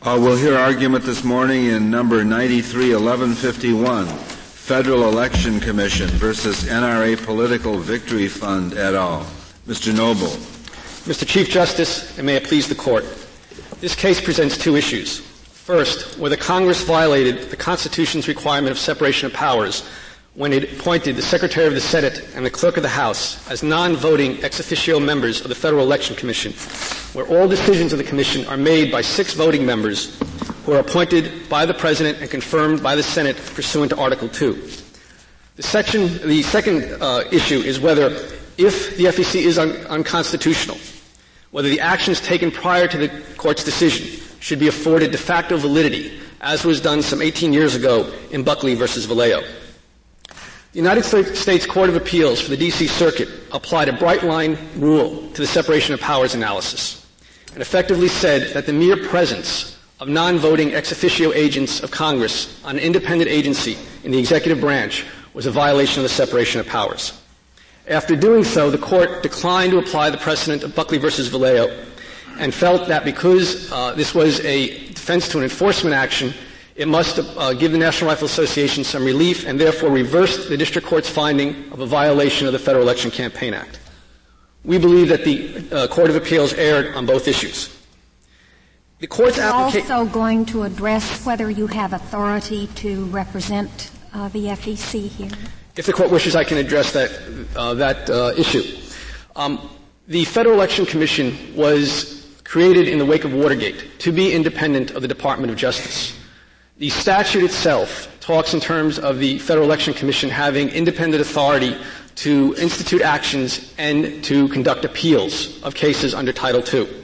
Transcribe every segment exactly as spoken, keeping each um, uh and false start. Uh, we'll hear argument this morning in number ninety-three eleven fifty-one, Federal Election Commission versus N R A Political Victory Fund et al. Mister Noble. Mister Chief Justice, and may it please the Court, this case presents two issues. First, whether Congress violated the Constitution's requirement of separation of powers when it appointed the Secretary of the Senate and the Clerk of the House as non-voting ex officio members of the Federal Election Commission, where all decisions of the Commission are made by six voting members who are appointed by the President and confirmed by the Senate pursuant to Article two. The, section, the second uh, issue is whether, if the F E C is un- unconstitutional, whether the actions taken prior to the Court's decision should be afforded de facto validity, as was done some eighteen years ago in Buckley versus Valeo. The United States Court of Appeals for the D C Circuit applied a bright-line rule to the separation of powers analysis and effectively said that the mere presence of non-voting ex officio agents of Congress on an independent agency in the executive branch was a violation of the separation of powers. After doing so, the Court declined to apply the precedent of Buckley versus Valeo and felt that because uh, this was a defense to an enforcement action, it must uh, give the National Rifle Association some relief and therefore reversed the District Court's finding of a violation of the Federal Election Campaign Act. We believe that the uh, Court of Appeals erred on both issues. The Court's application... also going to address whether you have authority to represent uh, the F E C here? If the Court wishes, I can address that, uh, that uh, issue. Um, the Federal Election Commission was created in the wake of Watergate to be independent of the Department of Justice. The statute itself talks in terms of the Federal Election Commission having independent authority to institute actions and to conduct appeals of cases under Title two.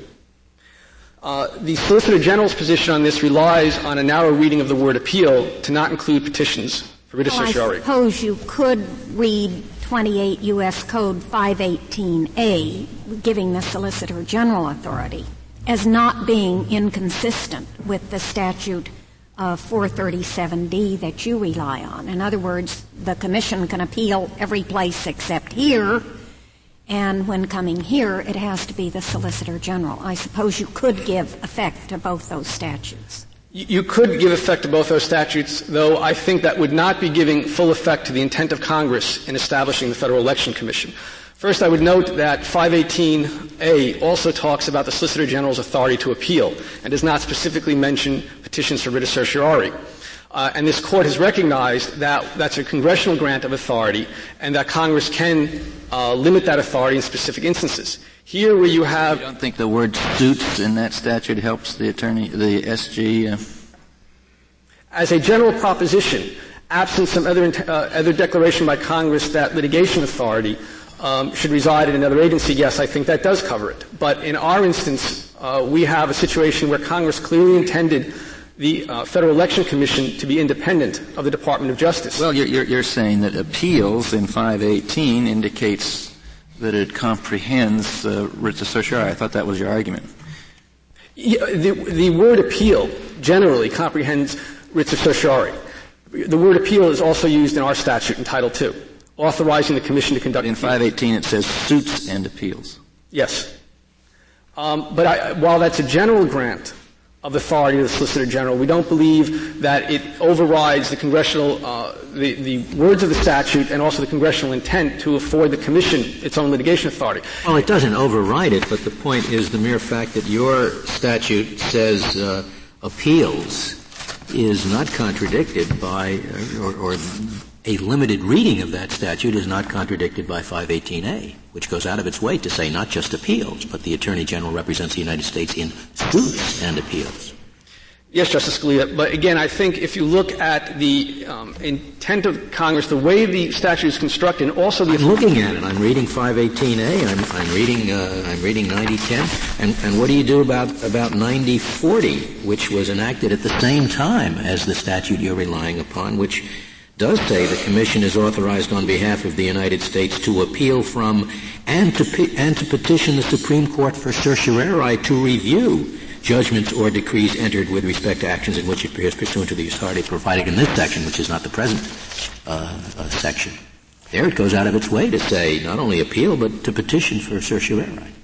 Uh, the Solicitor General's position on this relies on a narrow reading of the word appeal to not include petitions for writ of certiorari. I suppose you could read twenty-eight U S Code five eighteen A, giving the Solicitor General authority, as not being inconsistent with the statute Uh, four thirty-seven D that you rely on. In other words, the Commission can appeal every place except here, and when coming here, it has to be the Solicitor General. I suppose you could give effect to both those statutes. You could give effect to both those statutes, though I think that would not be giving full effect to the intent of Congress in establishing the Federal Election Commission. First, I would note that five eighteen A also talks about the Solicitor General's authority to appeal and does not specifically mention petitions for writ of certiorari. Uh, and this Court has recognized that that's a congressional grant of authority and that Congress can uh, limit that authority in specific instances. Here where you have... You don't think the word suits in that statute helps the attorney, the S G? Uh... As a general proposition, absent some other, uh, other declaration by Congress that litigation authority Um, should reside in another agency, yes, I think that does cover it. But in our instance, uh, we have a situation where Congress clearly intended the uh, Federal Election Commission to be independent of the Department of Justice. Well, you're, you're, you're saying that appeals in five eighteen indicates that it comprehends uh, writs of certiorari. I thought that was your argument. Yeah, the, the word appeal generally comprehends writs of certiorari. The word appeal is also used in our statute in Title two, authorizing the Commission to conduct... In five eighteen it says suits and appeals. Yes. Um, but I, while that's a general grant of authority to the Solicitor General, we don't believe that it overrides the congressional, uh, the, the words of the statute and also the congressional intent to afford the Commission its own litigation authority. Well, it doesn't override it, but the point is the mere fact that your statute says uh, appeals is not contradicted by or... or a limited reading of that statute is not contradicted by five eighteen A, which goes out of its way to say not just appeals, but the Attorney General represents the United States in suits and appeals. Yes, Justice Scalia, but again, I think if you look at the um, intent of Congress, the way the statute is constructed, and also the... I'm looking at it. I'm reading five eighteen A. I'm, I'm reading uh, I'm reading ninety ten. And, and what do you do about, about ninety forty, which was enacted at the same time as the statute you're relying upon, which... does say the Commission is authorized on behalf of the United States to appeal from and to, pe- and to petition the Supreme Court for certiorari to review judgments or decrees entered with respect to actions in which it appears pursuant to the authority provided in this section, which is not the present uh, uh, section. There it goes out of its way to say not only appeal but to petition for certiorari.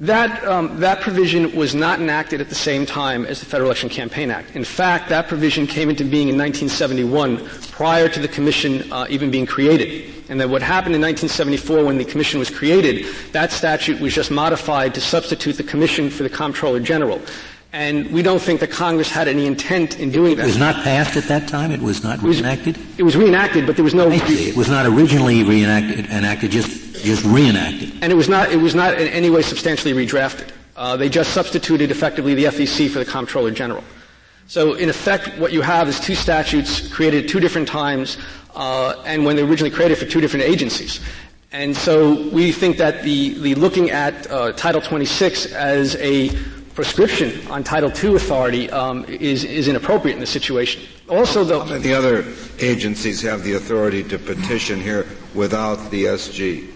That, um, that provision was not enacted at the same time as the Federal Election Campaign Act. In fact, that provision came into being in nineteen seventy-one, prior to the commission uh, even being created. And that what happened in nineteen seventy-four, when the commission was created, that statute was just modified to substitute the commission for the Comptroller General. And we don't think that Congress had any intent in doing that. It was not passed at that time? It was not reenacted? It was, it was reenacted, but there was no... Actually, it was not originally reenacted, enacted, just, just reenacted. And it was not, it was not in any way substantially redrafted. Uh, they just substituted effectively the F E C for the Comptroller General. So in effect, what you have is two statutes created at two different times, uh, and when they were originally created for two different agencies. And so we think that the, the looking at uh, Title twenty-six as a prescription on Title two authority um, is, is inappropriate in this situation. Also, though, the other agencies have the authority to petition here without the S G.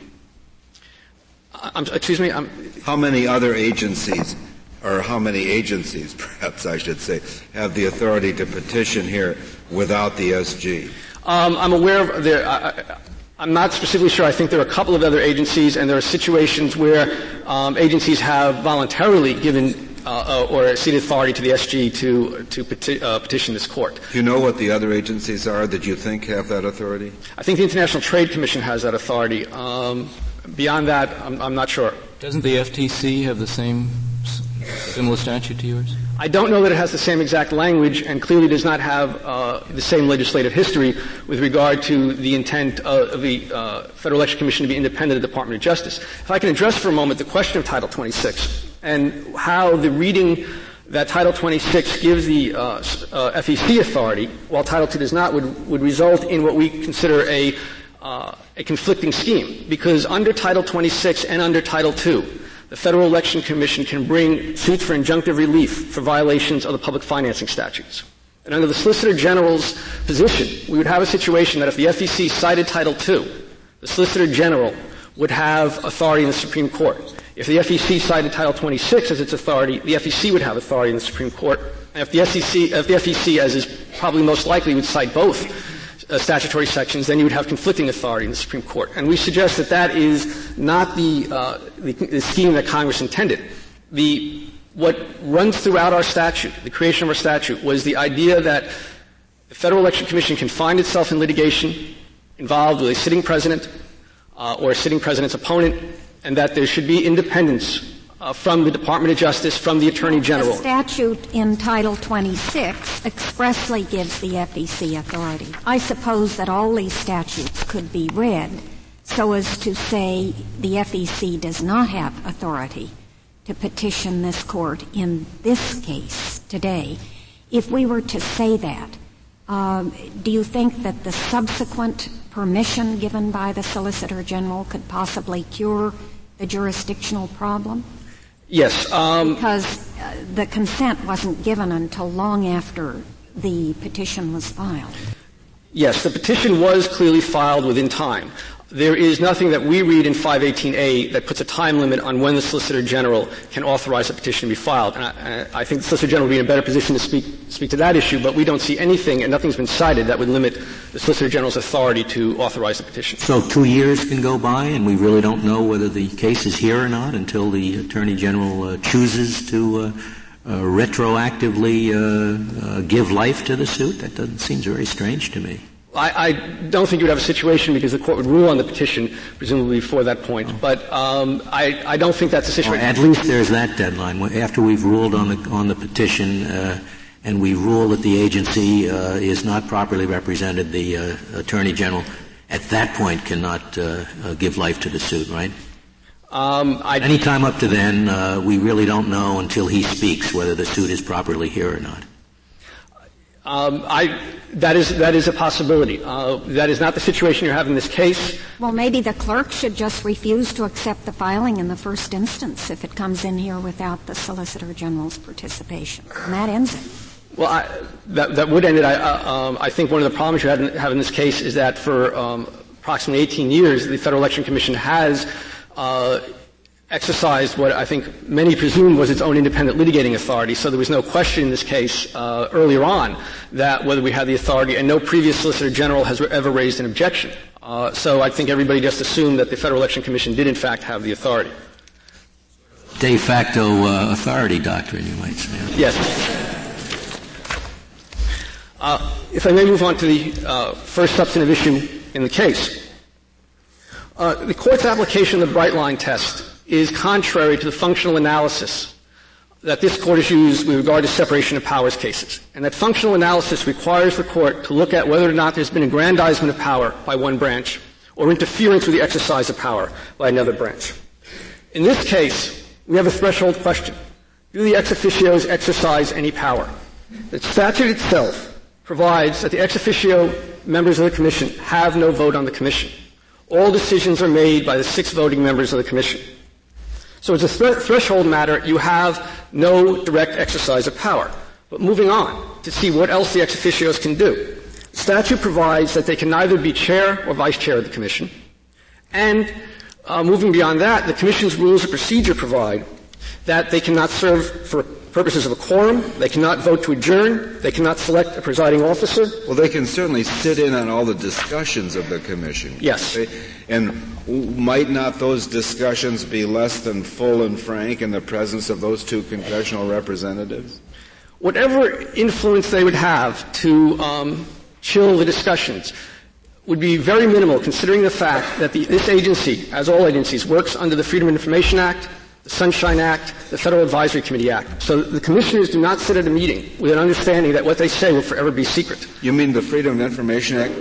I'm, excuse me. I'm, how many other agencies, or how many agencies, perhaps I should say, have the authority to petition here without the S G? Um, I'm aware of there. I, I, I'm not specifically sure. I think there are a couple of other agencies, and there are situations where um, agencies have voluntarily given Uh, or acceded authority to the S G to to peti- uh, petition this court. Do you know what the other agencies are that you think have that authority? I think the International Trade Commission has that authority. Um, beyond that, I'm, I'm not sure. Doesn't the F T C have the same similar statute to yours? I don't know that it has the same exact language, and clearly does not have uh, the same legislative history with regard to the intent of the uh, Federal Election Commission to be independent of the Department of Justice. If I can address for a moment the question of Title twenty-six and how the reading that Title twenty-six gives the uh, uh, F E C authority, while Title two does not, would, would result in what we consider a, uh, a conflicting scheme. Because under Title twenty-six and under Title two, the Federal Election Commission can bring suits for injunctive relief for violations of the public financing statutes. And under the Solicitor General's position, we would have a situation that if the F E C cited Title two, the Solicitor General would have authority in the Supreme Court. If the F E C cited Title twenty-six as its authority, the F E C would have authority in the Supreme Court. And if the F E C, if the F E C, as is probably most likely, would cite both uh, statutory sections, then you would have conflicting authority in the Supreme Court. And we suggest that that is not the... Uh, The, the scheme that Congress intended. The, what runs throughout our statute, the creation of our statute, was the idea that the Federal Election Commission can find itself in litigation involved with a sitting president uh, or a sitting president's opponent, and that there should be independence uh, from the Department of Justice, from the Attorney General. The statute in Title twenty-six expressly gives the F E C authority. I suppose that all these statutes could be read so as to say the F E C does not have authority to petition this court in this case today. If we were to say that, um, do you think that the subsequent permission given by the Solicitor General could possibly cure the jurisdictional problem? Yes. Um, because uh, the consent wasn't given until long after the petition was filed. Yes, the petition was clearly filed within time. There is nothing that we read in five eighteen A that puts a time limit on when the Solicitor General can authorize a petition to be filed. And I, I think the Solicitor General would be in a better position to speak, speak to that issue, but we don't see anything, and nothing's been cited, that would limit the Solicitor General's authority to authorize the petition. So two years can go by, and we really don't know whether the case is here or not until the Attorney General uh, chooses to uh, uh, retroactively uh, uh, give life to the suit? That doesn't seem very strange to me. I, I don't think you would have a situation because the court would rule on the petition, presumably before that point. Oh. But um, I, I don't think that's a situation. Well, at least there's that deadline. After we've ruled on the on the petition uh, and we rule that the agency uh, is not properly represented, the uh, Attorney General at that point cannot uh, uh, give life to the suit, right? Um, Any time up to then, uh, we really don't know until he speaks whether the suit is properly here or not. Um, I, that is that is a possibility. Uh, that is not the situation you have in this case. Well, maybe the clerk should just refuse to accept the filing in the first instance if it comes in here without the Solicitor General's participation. And that ends it. Well, I, that, that would end it. I, uh, um, I think one of the problems you have in, have in this case is that for um, approximately eighteen years, the Federal Election Commission has uh, exercised what I think many presumed was its own independent litigating authority, so there was no question in this case uh, earlier on that whether we had the authority, and no previous Solicitor General has ever raised an objection. Uh, so I think everybody just assumed that the Federal Election Commission did in fact have the authority. de facto uh, authority doctrine, you might say. Yes. Uh, if I may move on to the uh, first substantive issue in the case. Uh, the Court's application of the bright-line test is contrary to the functional analysis that this Court has used with regard to separation of powers cases, and that functional analysis requires the Court to look at whether or not there's been aggrandizement of power by one branch or interference with the exercise of power by another branch. In this case, we have a threshold question. Do the ex officios exercise any power? The statute itself provides that the ex officio members of the Commission have no vote on the Commission. All decisions are made by the six voting members of the Commission. So as a thre- threshold matter, you have no direct exercise of power. But moving on to see what else the ex officios can do. The statute provides that they can neither be chair or vice chair of the Commission. And uh, moving beyond that, the Commission's rules of procedure provide that they cannot serve for purposes of a quorum, they cannot vote to adjourn, they cannot select a presiding officer. Well, they can certainly sit in on all the discussions of the Commission. Yes. They, and might not those discussions be less than full and frank in the presence of those two congressional representatives? Whatever influence they would have to um, chill the discussions would be very minimal, considering the fact that the, this agency, as all agencies, works under the Freedom of Information Act, the Sunshine Act, the Federal Advisory Committee Act. So the commissioners do not sit at a meeting with an understanding that what they say will forever be secret. You mean the Freedom of Information Act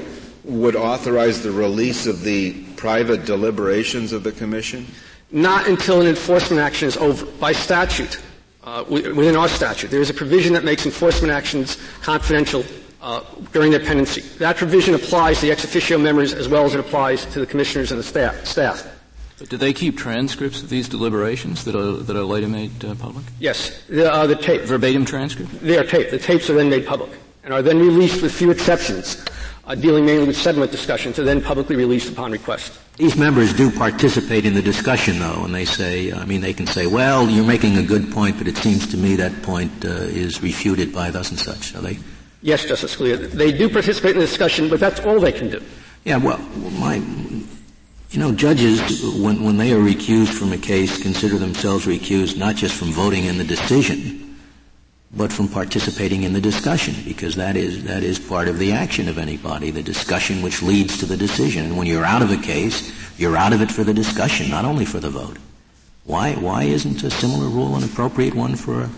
would authorize the release of the private deliberations of the commission? Not until an enforcement action is over. By statute, uh, within our statute, there is a provision that makes enforcement actions confidential uh, during their pendency. That provision applies to the ex officio members as well as it applies to the commissioners and the staff. staff. But do they keep transcripts of these deliberations that are that are later made uh, public? Yes, the, uh, the tape. Verbatim transcript? They are taped. The tapes are then made public and are then released with few exceptions, uh, dealing mainly with settlement discussions, and then publicly released upon request. These members do participate in the discussion, though, and they say, I mean, they can say, well, you're making a good point, but it seems to me that point uh, is refuted by thus and such. Are they? Yes, Justice Scalia. They do participate in the discussion, but that's all they can do. Yeah, well, my... You know, judges, when, when they are recused from a case, consider themselves recused not just from voting in the decision, but from participating in the discussion, because that is that is part of the action of anybody, the discussion which leads to the decision. And when you're out of a case, you're out of it for the discussion, not only for the vote. Why why isn't a similar rule an appropriate one for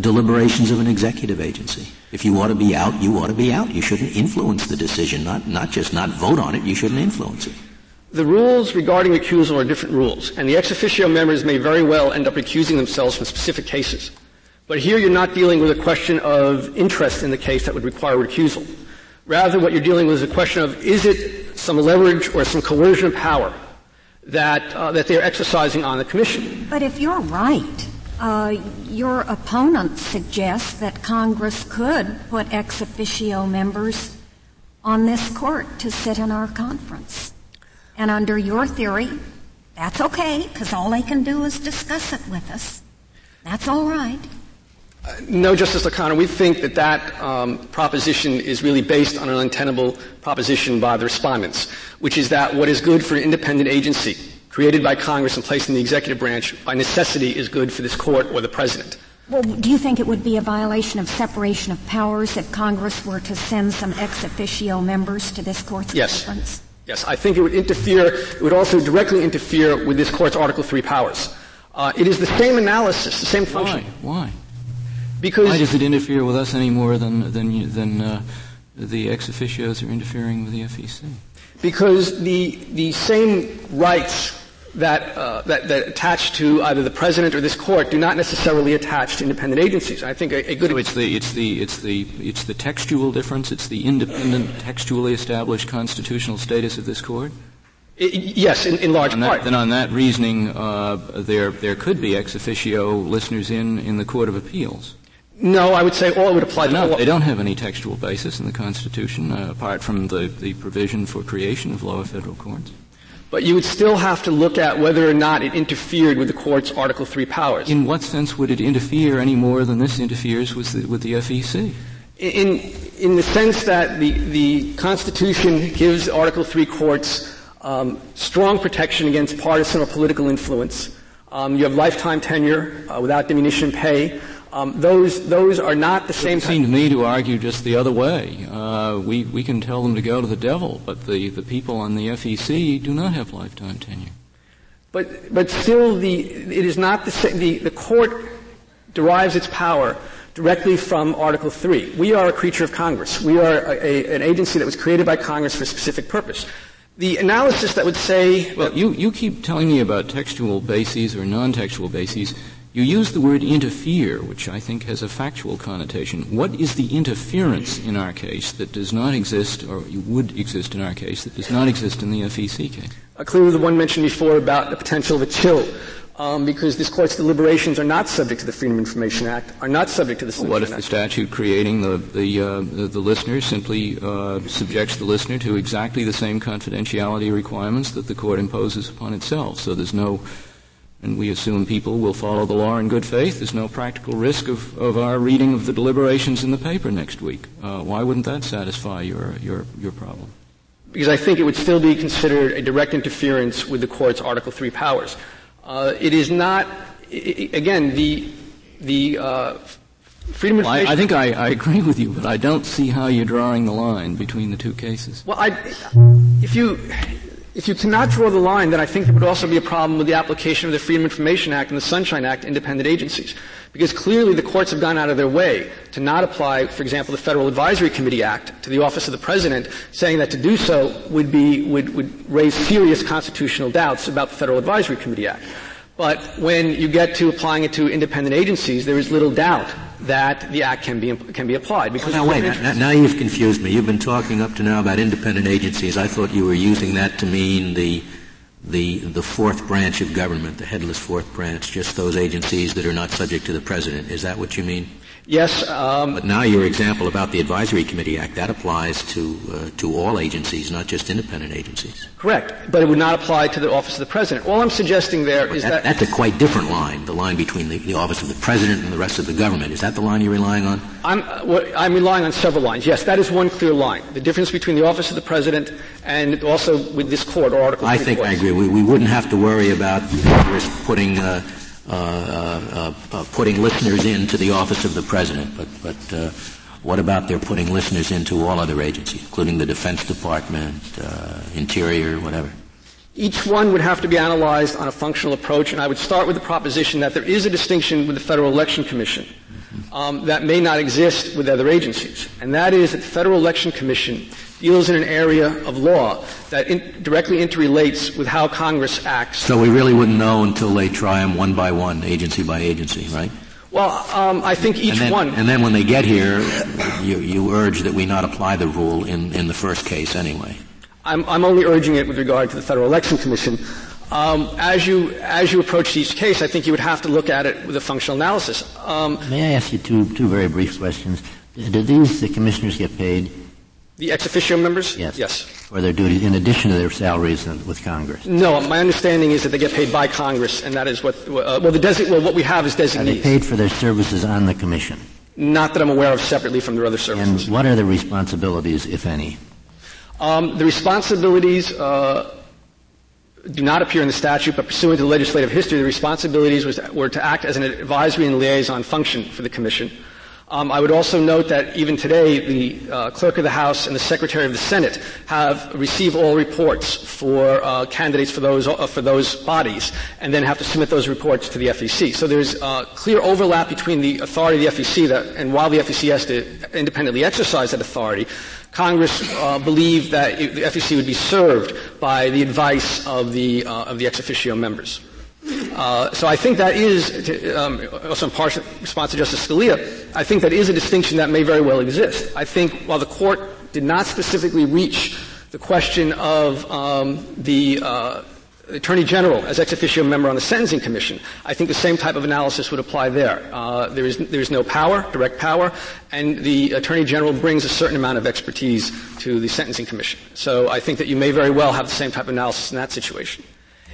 deliberations of an executive agency? If you ought to be out, you ought to be out. You shouldn't influence the decision, not not just not vote on it, you shouldn't influence it. The rules regarding recusal are different rules, and the ex officio members may very well end up recusing themselves from specific cases. But here you're not dealing with a question of interest in the case that would require recusal. Rather, what you're dealing with is a question of, is it some leverage or some coercion of power that uh, that they're exercising on the Commission? But if you're right, uh, your opponent suggests that Congress could put ex officio members on this Court to sit in our conference. And under your theory, that's okay, because all they can do is discuss it with us. That's all right. Uh, no, Justice O'Connor, we think that that um, proposition is really based on an untenable proposition by the respondents, which is that what is good for an independent agency created by Congress and placed in the executive branch by necessity is good for this Court or the President. Well, do you think it would be a violation of separation of powers if Congress were to send some ex officio members to this Court's yes. conference? Yes, I think it would interfere, it would also directly interfere with this Court's Article three powers. Uh, it is the same analysis, the same function. Why? Why? Because Why does it interfere with us any more than, than, than uh, the ex officios are interfering with the F E C? Because the, the same rights that, uh, that, that attach to either the President or this Court do not necessarily attach to independent agencies. I think a, a good... So it's the, it's, the, it's, the, it's the textual difference? It's the independent, textually established constitutional status of this Court? It, yes, in, in large on part. That, then on that reasoning, uh, there, there could be ex officio listeners in, in the Court of Appeals. No, I would say all would apply to no, all. They don't have any textual basis in the Constitution, uh, apart from the, the provision for creation of lower federal courts. But you would still have to look at whether or not it interfered with the Court's Article three powers. In what sense would it interfere any more than this interferes with the, with the F E C? In, in the sense that the, the Constitution gives Article three courts um, strong protection against partisan or political influence. Um, you have lifetime tenure uh, without diminution pay. Um, those those are not the same. It seemed to me to argue just the other way. Uh, we we can tell them to go to the devil, but the, the people on the F E C do not have lifetime tenure. But but still, the it is not the same. The, the court derives its power directly from Article three. We are a creature of Congress. We are a, a, an agency that was created by Congress for a specific purpose. The analysis that would say... Well, you, you keep telling me about textual bases or non-textual bases. You use the word interfere, which I think has a factual connotation. What is the interference in our case that does not exist, or would exist in our case, that does not exist in the F E C case? Uh, clearly the one mentioned before about the potential of a chill, um, because this Court's deliberations are not subject to the Freedom of Information Act, are not subject to the Freedom well, What if Act. The statute creating the, the, uh, the, the listener simply uh, subjects the listener to exactly the same confidentiality requirements that the Court imposes upon itself, so there's no... And we assume people will follow the law in good faith. There's no practical risk of, of our reading of the deliberations in the paper next week. Uh, why wouldn't that satisfy your, your, your problem? Because I think it would still be considered a direct interference with the Court's Article three powers. Uh, it is not, it, again, the, the uh, freedom of well, information... I, I think I, I agree with you, but I don't see how you're drawing the line between the two cases. Well, I, if you... If you cannot draw the line, then I think there would also be a problem with the application of the Freedom of Information Act and the Sunshine Act to independent agencies. Because clearly the courts have gone out of their way to not apply, for example, the Federal Advisory Committee Act to the Office of the President, saying that to do so would be, would, would raise serious constitutional doubts about the Federal Advisory Committee Act. But when you get to applying it to independent agencies, there is little doubt that the Act can be, can be applied. Because oh, now, wait, now, now you've confused me. You've been talking up to now about independent agencies. I thought you were using that to mean the, the, the fourth branch of government, the headless fourth branch, just those agencies that are not subject to the President. Is that what you mean? Yes. Um, but now your example about the Advisory Committee Act, that applies to uh, to all agencies, not just independent agencies. Correct. But it would not apply to the Office of the President. All I'm suggesting there is that, that... That's a quite different line, the line between the, the Office of the President and the rest of the government. Is that the line you're relying on? I'm, uh, what, I'm relying on several lines. Yes, that is one clear line. The difference between the Office of the President and also with this Court or Article three. I think courts. I agree. We, we wouldn't have to worry about Congress putting... Uh, Uh, uh, uh, putting listeners into the Office of the President, but, but uh, what about they're putting listeners into all other agencies, including the Defense Department, uh, Interior, whatever? Each one would have to be analyzed on a functional approach, and I would start with the proposition that there is a distinction with the Federal Election Commission um, that may not exist with other agencies, and that is that the Federal Election Commission deals in an area of law that in, directly interrelates with how Congress acts. So we really wouldn't know until they try them one by one, agency by agency, right? Well, um, I think each and then, one... And then when they get here, you, you urge that we not apply the rule in, in the first case anyway. I'm, I'm only urging it with regard to the Federal Election Commission. Um, as you as you approach each case, I think you would have to look at it with a functional analysis. Um, May I ask you two two very brief questions? Do these the commissioners get paid... The ex officio members? Yes. Yes. For their duties, in addition to their salaries with Congress? No, my understanding is that they get paid by Congress, and that is what, uh, well, the desi- well, what we have is designees. Are they paid for their services on the Commission? Not that I'm aware of separately from their other services. And what are the responsibilities, if any? Um, the responsibilities, uh, do not appear in the statute, but pursuant to the legislative history, the responsibilities was, were to act as an advisory and liaison function for the Commission. Um, I would also note that even today, the uh, Clerk of the House and the Secretary of the Senate have receive all reports for uh, candidates for those uh, for those bodies, and then have to submit those reports to the F E C. So there's uh, clear overlap between the authority of the F E C, that, and while the F E C has to independently exercise that authority, Congress uh, believed that it, the F E C would be served by the advice of the uh, of the ex officio members. Uh, so I think that is, to, um, also in partial response to Justice Scalia, I think that is a distinction that may very well exist. I think while the Court did not specifically reach the question of um, the uh, Attorney General as ex officio member on the Sentencing Commission, I think the same type of analysis would apply there. Uh, there is there is no power, direct power, and the Attorney General brings a certain amount of expertise to the Sentencing Commission. So I think that you may very well have the same type of analysis in that situation.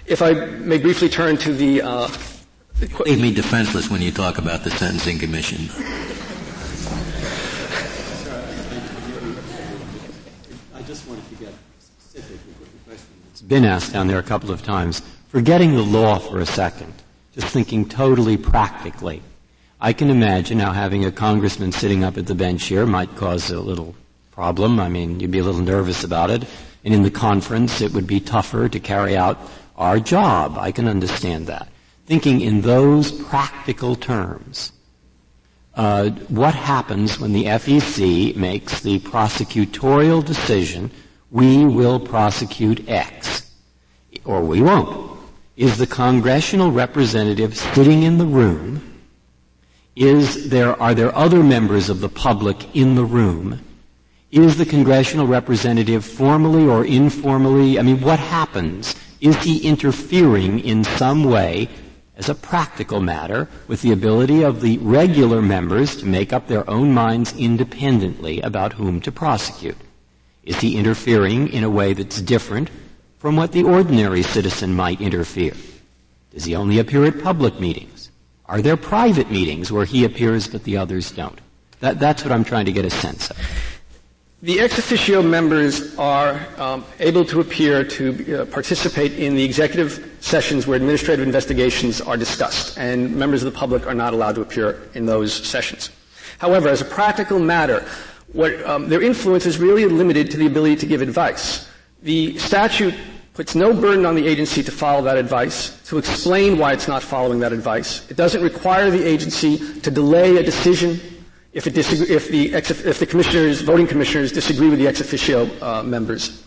If I may briefly turn to the... Uh, the qu- leave me defenseless when you talk about the Sentencing Commission. I just wanted to get specific with the question that's been asked down there a couple of times. Forgetting the law for a second, just thinking totally practically, I can imagine how having a congressman sitting up at the bench here might cause a little problem. I mean, you'd be a little nervous about it. And in the conference, it would be tougher to carry out our job. I can understand that. Thinking in those practical terms, uh, what happens when the F E C makes the prosecutorial decision, we will prosecute X, or we won't? Is the congressional representative sitting in the room? Is there, are there other members of the public in the room? Is the congressional representative formally or informally, I mean, what happens? Is he interfering in some way, as a practical matter, with the ability of the regular members to make up their own minds independently about whom to prosecute? Is he interfering in a way that's different from what the ordinary citizen might interfere? Does he only appear at public meetings? Are there private meetings where he appears but the others don't? That, that's what I'm trying to get a sense of. The ex officio members are um, able to appear to uh, participate in the executive sessions where administrative investigations are discussed, and members of the public are not allowed to appear in those sessions. However, as a practical matter, what, um, their influence is really limited to the ability to give advice. The statute puts no burden on the agency to follow that advice, to explain why it's not following that advice. It doesn't require the agency to delay a decision If, it disagree, if, the ex, if the commissioners, voting commissioners, disagree with the ex officio uh, members,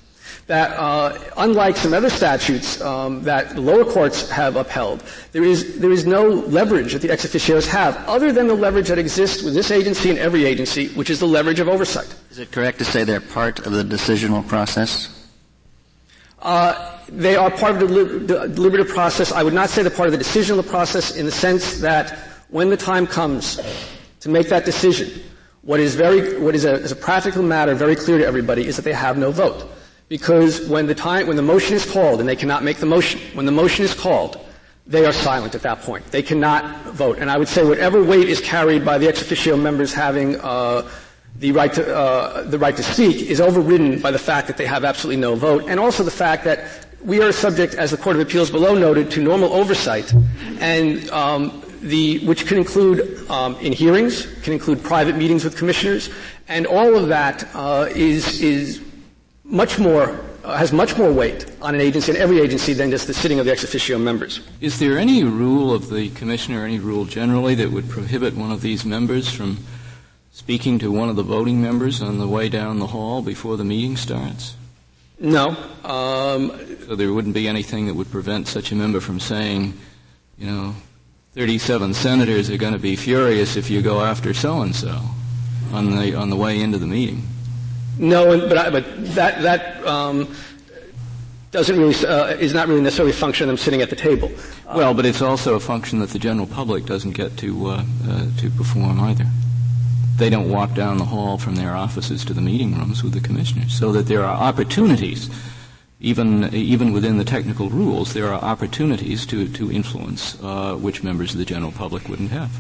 that uh, unlike some other statutes um, that the lower courts have upheld, there is there is no leverage that the ex officios have, other than the leverage that exists with this agency and every agency, which is the leverage of oversight. Is it correct to say they're part of the decisional process? Uh, they are part of the deliberative process. I would not say they're part of the decisional process in the sense that when the time comes to make that decision, what is very, what is a, as a practical matter very clear to everybody is that they have no vote. Because when the time, when the motion is called, and they cannot make the motion, when the motion is called, they are silent at that point. They cannot vote. And I would say whatever weight is carried by the ex officio members having, uh, the right to, uh, the right to speak is overridden by the fact that they have absolutely no vote, and also the fact that we are subject, as the Court of Appeals below noted, to normal oversight, and, um, The, which can include um, in hearings, can include private meetings with commissioners, and all of that uh, is is much more uh, has much more weight on an agency and every agency than just the sitting of the ex officio members. Is there any rule of the commissioner, any rule generally, that would prohibit one of these members from speaking to one of the voting members on the way down the hall before the meeting starts? No. Um, so there wouldn't be anything that would prevent such a member from saying, you know, thirty-seven senators are going to be furious if you go after so-and-so on the on the way into the meeting. No, but I, but that that um, doesn't really uh, is not really necessarily a function of them sitting at the table. Well, but it's also a function that the general public doesn't get to uh, uh, to perform either. They don't walk down the hall from their offices to the meeting rooms with the commissioners, so that there are opportunities. Even even within the technical rules, there are opportunities to, to influence uh, which members of the general public wouldn't have.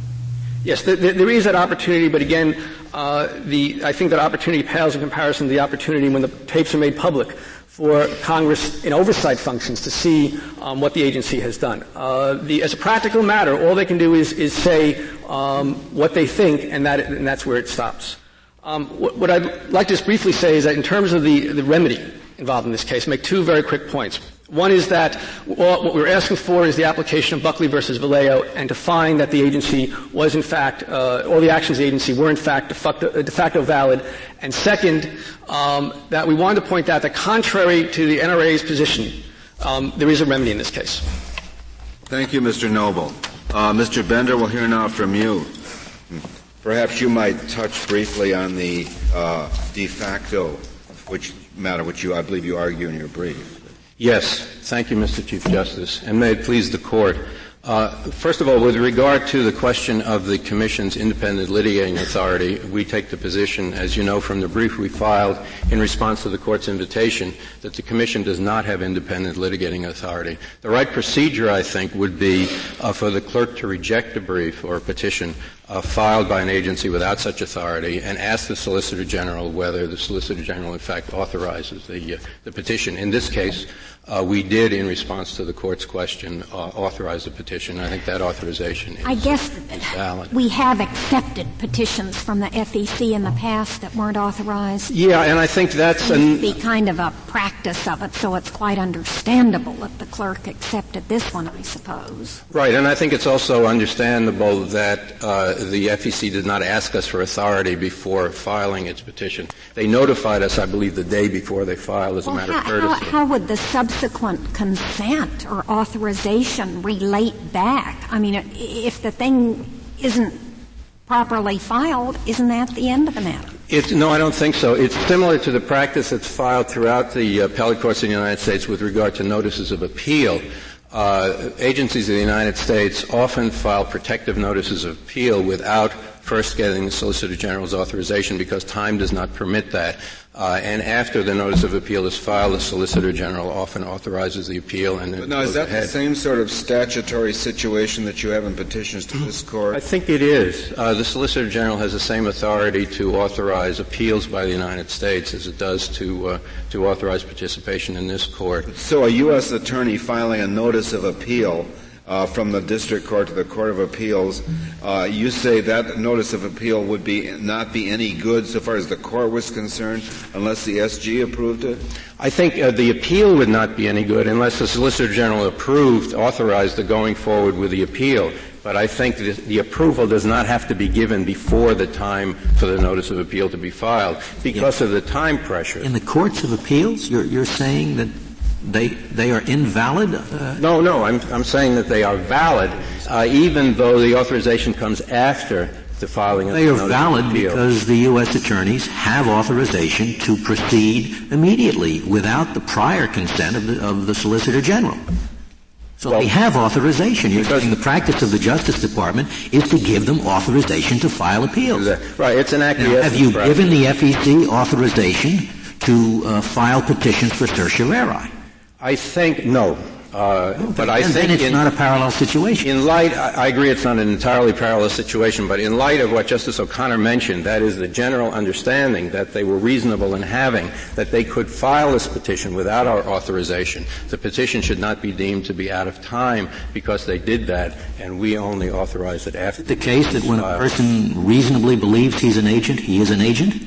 Yes, there, there is that opportunity, but again, uh, the I think that opportunity pales in comparison to the opportunity when the tapes are made public for Congress in oversight functions to see um, what the agency has done. Uh, the, as a practical matter, all they can do is, is say um, what they think, and, that, and that's where it stops. Um, what, what I'd like to just briefly say is that in terms of the, the remedy involved in this case, make two very quick points. One is that what we're asking for is the application of Buckley versus Valeo, and to find that the agency was in fact, uh, all the actions of the agency were in fact de facto, de facto valid. And second, um, that we wanted to point out that contrary to the N R A's position, um, there is a remedy in this case. Thank you, Mister Noble. Uh, Mister Bender, we'll hear now from you. Perhaps you might touch briefly on the uh, de facto, which matter which you, I believe you argue in your brief. Yes. Thank you, Mister Chief Justice, and may it please the Court. Uh, first of all, with regard to the question of the Commission's independent litigating authority, we take the position, as you know from the brief we filed in response to the Court's invitation, that the Commission does not have independent litigating authority. The right procedure, I think, would be uh, for the clerk to reject a brief or a petition uh, filed by an agency without such authority, and ask the Solicitor General whether the Solicitor General, in fact, authorizes the, uh, the petition. In this case, uh, we did, in response to the Court's question, uh, authorize the petition. I think that authorization is, I guess is valid. We have accepted petitions from the F E C in the past that weren't authorized. Yeah, and I think that's an, be kind of a practice of it, so it's quite understandable that the clerk accepted this one, I suppose. Right, and I think it's also understandable that uh, the F E C did not ask us for authority before filing its petition. They notified us, I believe, the day before they filed, as well, a matter how, of courtesy. How, how would the subsequent consent or authorization relate back? I mean, if the thing isn't properly filed, isn't that the end of the matter? It's, no, I don't think so. It's similar to the practice that's filed throughout the appellate courts in the United States with regard to notices of appeal. Uh, agencies of the United States often file protective notices of appeal without first getting the Solicitor General's authorization because time does not permit that. Uh, and after the notice of appeal is filed, the Solicitor General often authorizes the appeal. And but now, is that ahead. The same sort of statutory situation that you have in petitions to this Court? I think it is. Uh, the Solicitor General has the same authority to authorize appeals by the United States as it does to uh, to authorize participation in this Court. So a U S attorney filing a notice of appeal Uh, from the district court to the court of appeals, uh, you say that notice of appeal would be not be any good so far as the court was concerned unless the S G approved it? I think uh, the appeal would not be any good unless the Solicitor General approved, authorized the going forward with the appeal. But I think the, the approval does not have to be given before the time for the notice of appeal to be filed because in, of the time pressure. In the courts of appeals, you're, you're saying that They they are invalid? Uh, no, no. I'm I'm saying that they are valid, uh, even though the authorization comes after the filing of the notice of appeal. They are valid because the U S attorneys have authorization to proceed immediately without the prior consent of the, of the Solicitor General. So well, they have authorization. You're saying the practice of the Justice Department is to give them authorization to file appeals. Right. It's an acquiescence. Have you practice. given the F E C authorization to uh, file petitions for certiorari? I think no, uh, well, but I think it's in, not a parallel situation. In light, I, I agree, it's not an entirely parallel situation. But in light of what Justice O'Connor mentioned, that is the general understanding that they were reasonable in having that they could file this petition without our authorization. The petition should not be deemed to be out of time because they did that, and we only authorized it after. Is it the case that when a person reasonably believes he's an agent, he is an agent?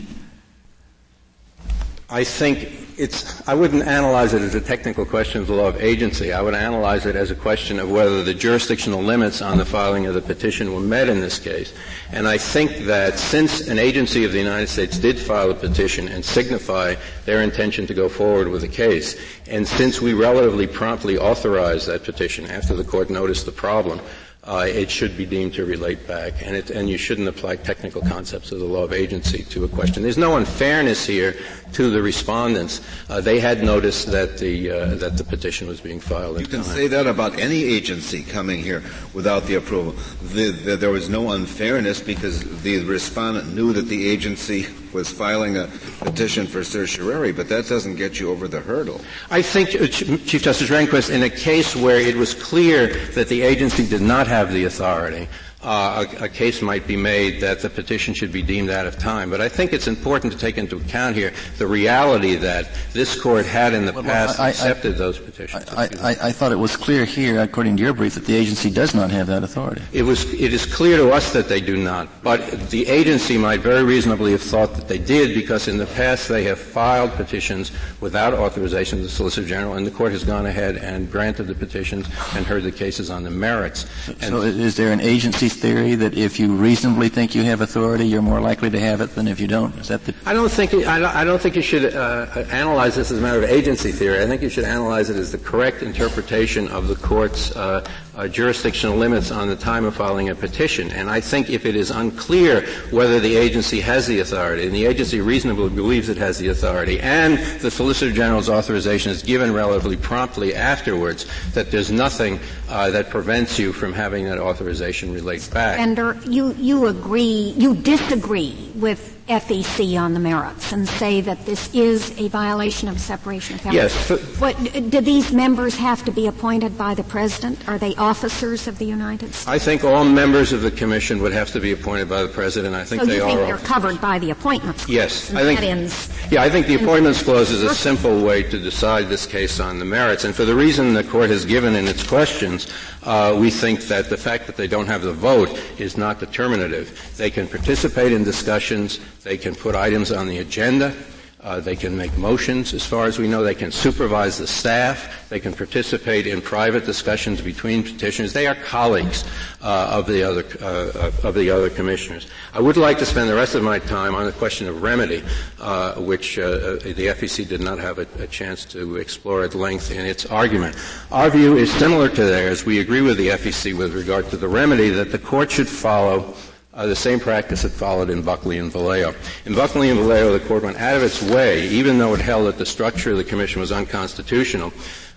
I think. It's, I wouldn't analyze it as a technical question of the law of agency. I would analyze it as a question of whether the jurisdictional limits on the filing of the petition were met in this case. And I think that since an agency of the United States did file a petition and signify their intention to go forward with the case, and since we relatively promptly authorized that petition after the Court noticed the problem, Uh, it should be deemed to relate back, and, it, and you shouldn't apply technical concepts of the law of agency to a question. There's no unfairness here to the respondents. Uh, they had noticed that the uh, that the petition was being filed in time. You can say that about any agency coming here without the approval. The, the, there was no unfairness because the respondent knew that the agency was filing a petition for certiorari, but that doesn't get you over the hurdle. I think, uh, Chief Justice Rehnquist, in a case where it was clear that the agency did not have the authority, uh, a, a case might be made that the petition should be deemed out of time. But I think it's important to take into account here the reality that this Court had in the well, past well, I, accepted I, those petitions. I, I, I thought it was clear here, according to your brief, that the agency does not have that authority. It was, it is clear to us that they do not. But the agency might very reasonably have thought that they did because in the past they have filed petitions without authorization of the Solicitor General, and the Court has gone ahead and granted the petitions and heard the cases on the merits. And so is there an agency theory that if you reasonably think you have authority, you're more likely to have it than if you don't? Is that the? I don't think I don't, I don't think you should uh, analyze this as a matter of agency theory. I think you should analyze it as the correct interpretation of the Court's uh, uh, jurisdictional limits on the time of filing a petition. And I think if it is unclear whether the agency has the authority, and the agency reasonably believes it has the authority, and the Solicitor General's authorization is given relatively promptly afterwards, that there's nothing uh, that prevents you from having that authorization relate back. Senator, you, you agree, you disagree with F E C on the merits and say that this is a violation of separation of powers? Yes. What, do these members have to be appointed by the President? Are they officers of the United States? I think all members of the Commission would have to be appointed by the President. I think so they you are. So think they're officers. Covered by the Appointments Clause? Yes. I think, that ends yeah, I think the Appointments Clause is a simple way to decide this case on the merits. And for the reason the Court has given in its questions, uh, we think that the fact that they don't have the vote is not determinative. They can participate in discussions. They can put items on the agenda. Uh, they can make motions, as far as we know. They can supervise the staff. They can participate in private discussions between petitioners. They are colleagues uh, of the other uh, of the other commissioners. I would like to spend the rest of my time on the question of remedy, uh, which uh, the F E C did not have a, a chance to explore at length in its argument. Our view is similar to theirs. We agree with the F E C with regard to the remedy that the Court should follow Uh, the same practice that followed in Buckley and Valeo. In Buckley and Valeo, the Court went out of its way, even though it held that the structure of the Commission was unconstitutional,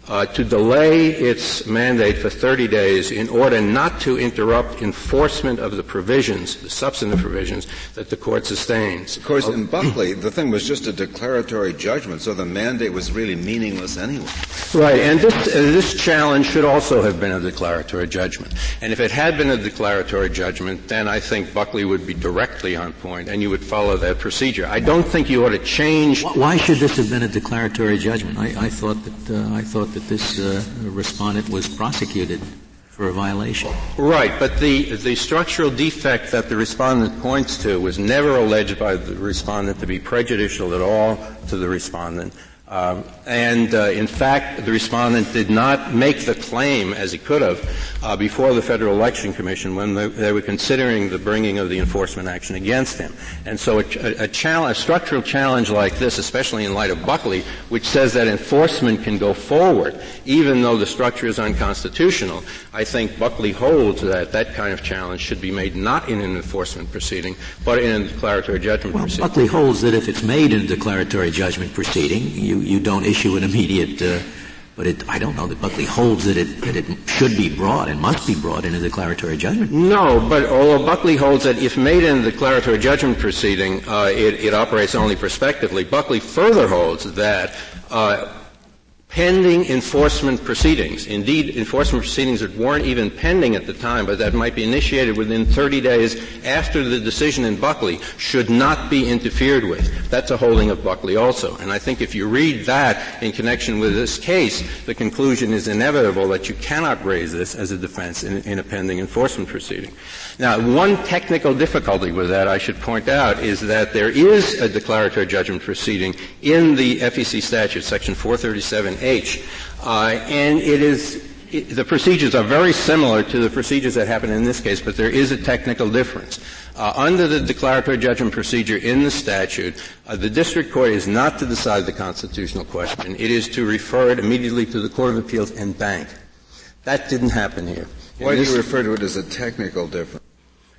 uh, to delay its mandate for thirty days in order not to interrupt enforcement of the provisions, the substantive provisions, that the Court sustains. Of course, in Buckley, the thing was just a declaratory judgment, so the mandate was really meaningless anyway. Right, and this, uh, this challenge should also have been a declaratory judgment. And if it had been a declaratory judgment, then I think Buckley would be directly on point, and you would follow that procedure. I don't think you ought to change. Why should this have been a declaratory judgment? I, I thought that uh, I thought that this uh, respondent was prosecuted for a violation. Right, but the, the structural defect that the respondent points to was never alleged by the respondent to be prejudicial at all to the respondent. Um, and, uh, in fact, the respondent did not make the claim, as he could have, uh, before the Federal Election Commission when they, they were considering the bringing of the enforcement action against him. And so a, a, a, challenge, a structural challenge like this, especially in light of Buckley, which says that enforcement can go forward even though the structure is unconstitutional, I think Buckley holds that that kind of challenge should be made not in an enforcement proceeding, but in a declaratory judgment well, proceeding. Well, Buckley holds that if it's made in a declaratory judgment proceeding, you You don't issue an immediate, uh, but it, I don't know that Buckley holds that it, that it should be brought and must be brought in a declaratory judgment. No, but although Buckley holds that if made in a declaratory judgment proceeding, uh, it, it operates only prospectively, Buckley further holds that uh, pending enforcement proceedings, indeed enforcement proceedings that weren't even pending at the time, but that might be initiated within thirty days after the decision in Buckley, should not be interfered with. That's a holding of Buckley also. And I think if you read that in connection with this case, the conclusion is inevitable that you cannot raise this as a defense in, in a pending enforcement proceeding. Now, one technical difficulty with that I should point out is that there is a declaratory judgment proceeding in the F E C statute, section four thirty-seven. H, uh, and it is it, the procedures are very similar to the procedures that happen in this case, but there is a technical difference. Uh, under the declaratory judgment procedure in the statute, uh, the district court is not to decide the constitutional question. It is to refer it immediately to the Court of Appeals and bank. That didn't happen here. In Why do you refer to it as a technical difference?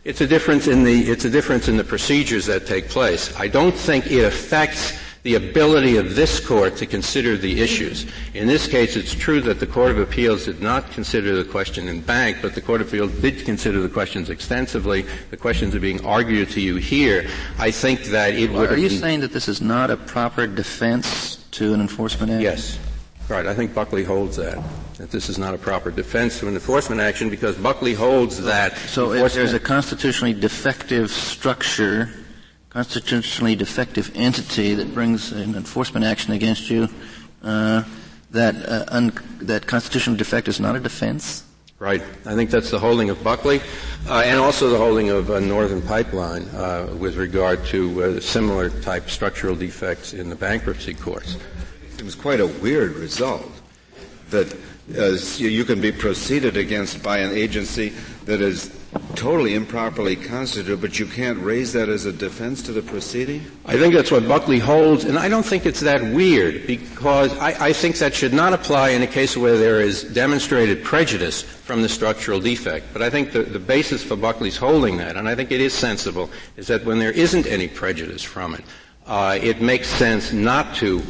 It's a difference in the it's a difference in the procedures that take place. I don't think it affects the ability of this Court to consider the issues. In this case, it's true that the Court of Appeals did not consider the question in bank, but the Court of Appeals did consider the questions extensively. The questions are being argued to you here. I think that it well, would... Are you saying that this is not a proper defense to an enforcement action? Yes. Right. I think Buckley holds that, that this is not a proper defense to an enforcement action, because Buckley holds that... So if there's a constitutionally defective structure... constitutionally defective entity that brings an enforcement action against you, uh, that uh, un- that constitutional defect is not a defense? Right. I think that's the holding of Buckley, uh, and also the holding of uh, Northern Pipeline uh, with regard to uh, similar type structural defects in the bankruptcy courts. It was quite a weird result that uh, you can be proceeded against by an agency that is totally improperly constituted, but you can't raise that as a defense to the proceeding? I think that's what Buckley holds, and I don't think it's that weird, because I, I think that should not apply in a case where there is demonstrated prejudice from the structural defect. But I think the, the basis for Buckley's holding that, and I think it is sensible, is that when there isn't any prejudice from it, uh, it makes sense not to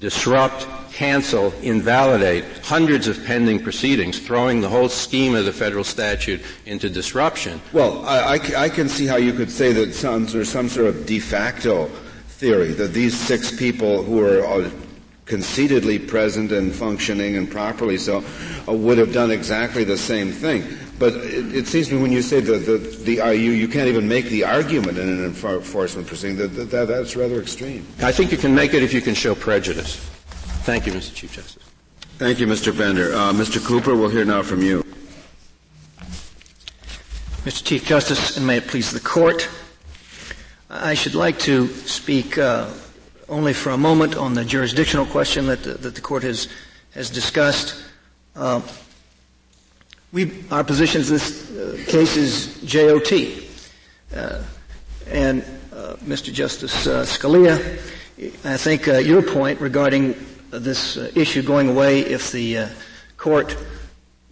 disrupt, cancel, invalidate hundreds of pending proceedings, throwing the whole scheme of the federal statute into disruption. Well, I, I, I can see how you could say that some, there's some sort of de facto theory that these six people who are conceitedly present and functioning and properly so uh, would have done exactly the same thing. But it, it seems to me when you say that the, the, the, you, you can't even make the argument in an enforcement proceeding, that, that, that, that's rather extreme. I think you can make it if you can show prejudice. Thank you, Mister Chief Justice. Thank you, Mister Bender. Uh, Mister Cooper, we'll hear now from you. Mister Chief Justice, and may it please the Court, I should like to speak uh, only for a moment on the jurisdictional question that the, that the Court has, has discussed. Uh, We, our position in this uh, case is J O T. Uh, and uh, Mister Justice uh, Scalia, I think uh, your point regarding uh, this uh, issue going away if the uh, court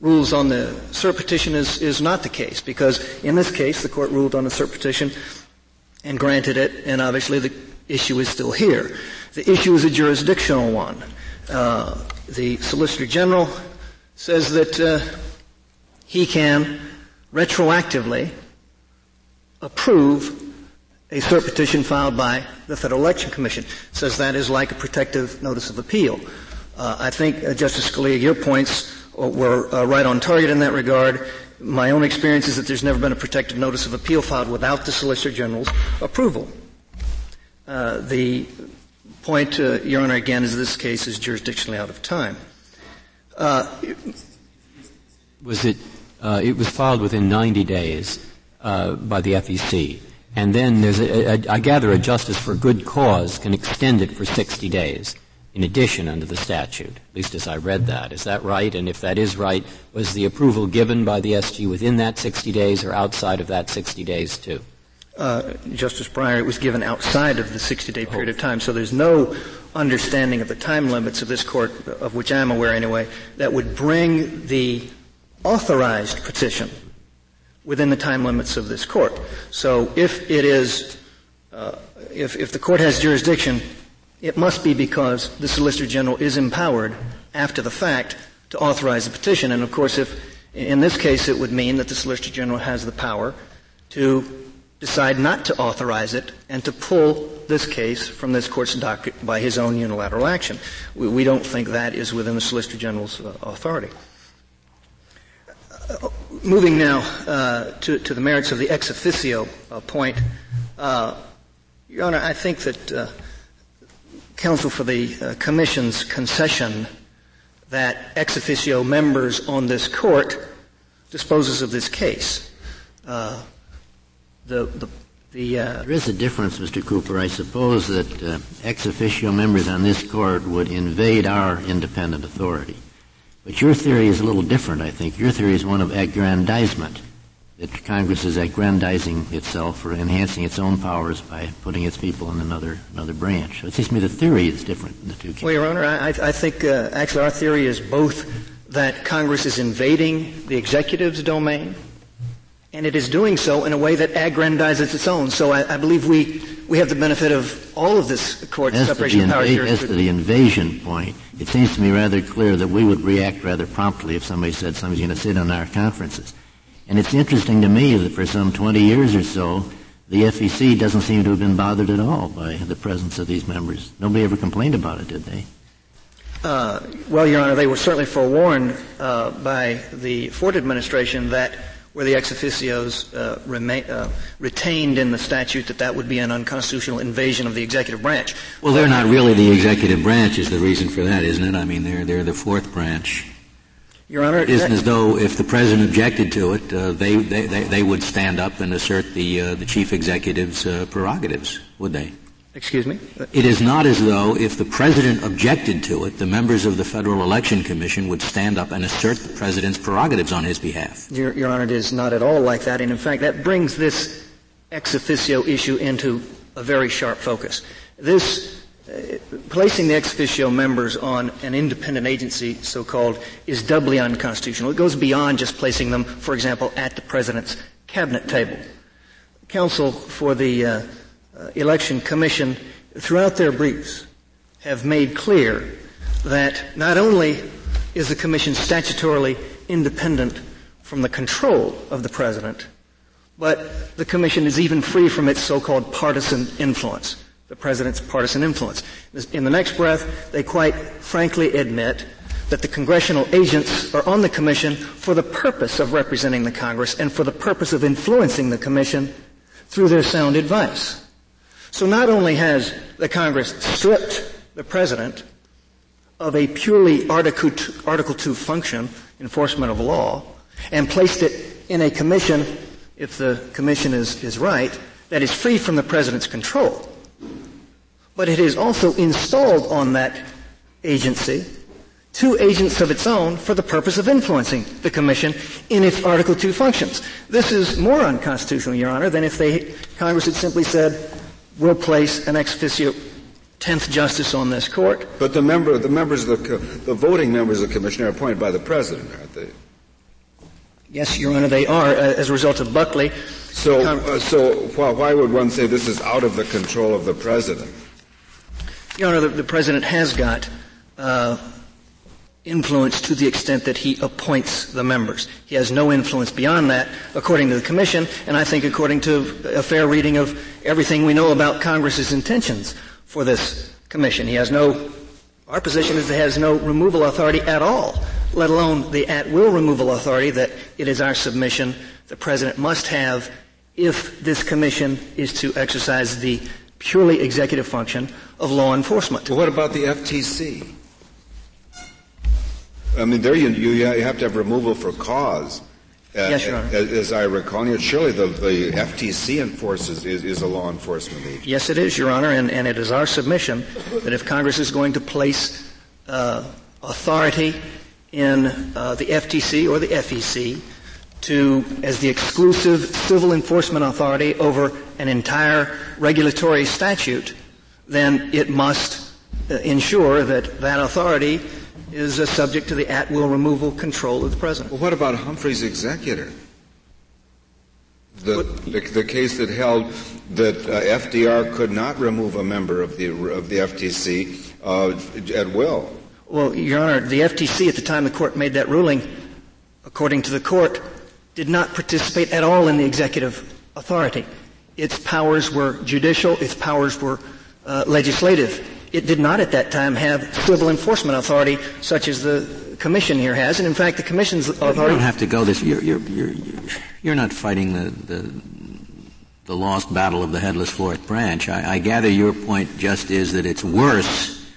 rules on the cert petition is, is not the case, because in this case the court ruled on the cert petition and granted it, and obviously the issue is still here. The issue is a jurisdictional one. Uh, the Solicitor General says that uh, he can retroactively approve a cert petition filed by the Federal Election Commission. Says that is like a protective notice of appeal. Uh, I think, uh, Justice Scalia, your points were uh, right on target in that regard. My own experience is that there's never been a protective notice of appeal filed without the Solicitor General's approval. Uh, the point, uh, Your Honor, again, is this case is jurisdictionally out of time. Uh, was it Uh, it was filed within ninety days uh, by the F E C, and then there's a, a, I gather a justice for good cause can extend it for sixty days in addition under the statute, at least as I read that. Is that right? And if that is right, was the approval given by the S G within that sixty days or outside of that sixty days too? Uh, Justice Breyer, it was given outside of the sixty-day period of time, so there's no understanding of the time limits of this court, of which I'm aware anyway, that would bring the authorized petition within the time limits of this court. So if it is, uh, if, if the court has jurisdiction, it must be because the Solicitor General is empowered after the fact to authorize the petition. And of course, if in this case it would mean that the Solicitor General has the power to decide not to authorize it and to pull this case from this court's docket by his own unilateral action. We, we don't think that is within the Solicitor General's uh, authority. Uh, moving now uh, to, to the merits of the ex officio uh, point, uh, Your Honor, I think that uh, counsel for the uh, Commission's concession that ex officio members on this court disposes of this case. Uh, the, the, the, uh, there is a difference, Mister Cooper. I suppose that uh, ex officio members on this court would invade our independent authority. But your theory is a little different, I think. Your theory is one of aggrandizement, that Congress is aggrandizing itself or enhancing its own powers by putting its people in another another branch. So it seems to me the theory is different in the two cases. Well, Your Honor, I, I think uh, actually our theory is both that Congress is invading the executive's domain, and it is doing so in a way that aggrandizes its own. So I, I believe we, we have the benefit of all of this court's as separation of powers. As to the invasion point, it seems to me rather clear that we would react rather promptly if somebody said somebody's going to sit on our conferences. And it's interesting to me that for some twenty years or so, the F E C doesn't seem to have been bothered at all by the presence of these members. Nobody ever complained about it, did they? Uh, well, Your Honor, they were certainly forewarned uh, by the Ford administration that were the ex officios uh, remain, uh, retained in the statute that that would be an unconstitutional invasion of the executive branch. Well, they're not really the executive branch is the reason for that, isn't it? I mean, they're they're the fourth branch. Your Honor, it isn't that, as though if the president objected to it, uh, they, they they they would stand up and assert the uh, the chief executive's uh, prerogatives, would they? Excuse me? It is not as though if the president objected to it, the members of the Federal Election Commission would stand up and assert the president's prerogatives on his behalf. Your, Your Honor, it is not at all like that. And, in fact, that brings this ex officio issue into a very sharp focus. This uh, placing the ex officio members on an independent agency, so-called, is doubly unconstitutional. It goes beyond just placing them, for example, at the president's cabinet table. Counsel for the Uh, Uh, Election Commission, throughout their briefs, have made clear that not only is the Commission statutorily independent from the control of the President, but the Commission is even free from its so-called partisan influence, the President's partisan influence. In the next breath, they quite frankly admit that the congressional agents are on the Commission for the purpose of representing the Congress and for the purpose of influencing the Commission through their sound advice. So not only has the Congress stripped the President of a purely Article two function, enforcement of law, and placed it in a Commission, if the Commission is, is right, that is free from the President's control. But it has also installed on that agency two agents of its own for the purpose of influencing the Commission in its Article two functions. This is more unconstitutional, Your Honor, than if they, Congress had simply said, we'll place an ex officio tenth justice on this court. But the member, the members of the, the voting members of the Commission are appointed by the President, aren't they? Yes, Your Honor, they are, uh, as a result of Buckley. So, uh, so well, why would one say this is out of the control of the President? Your Honor, the, the President has got uh, influence to the extent that he appoints the members. He has no influence beyond that, according to the Commission, and I think according to a fair reading of everything we know about Congress's intentions for this Commission. He has no — our position is it has no removal authority at all, let alone the at-will removal authority that it is our submission the President must have if this Commission is to exercise the purely executive function of law enforcement. Well, what about the F T C? I mean, there you, you have to have removal for cause. Uh, yes, Your Honor. As, as I recall, surely the, the F T C enforces is, is a law enforcement agency. Yes, it is, Your Honor, and, and it is our submission that if Congress is going to place uh, authority in uh, the F T C or the F E C to as the exclusive civil enforcement authority over an entire regulatory statute, then it must uh, ensure that that authority is uh, subject to the at-will removal control of the President. Well, what about Humphrey's executor? The, the, the case that held that uh, F D R could not remove a member of the, of the F T C uh, at will. Well, Your Honor, the F T C, at the time the Court made that ruling, according to the Court, did not participate at all in the executive authority. Its powers were judicial. Its powers were uh, legislative. It did not at that time have civil enforcement authority such as the Commission here has. And, in fact, the Commission's authority... You don't have to go this... You're, you're, you're, you're not fighting the, the, the lost battle of the headless fourth branch. I, I gather your point just is that it's worse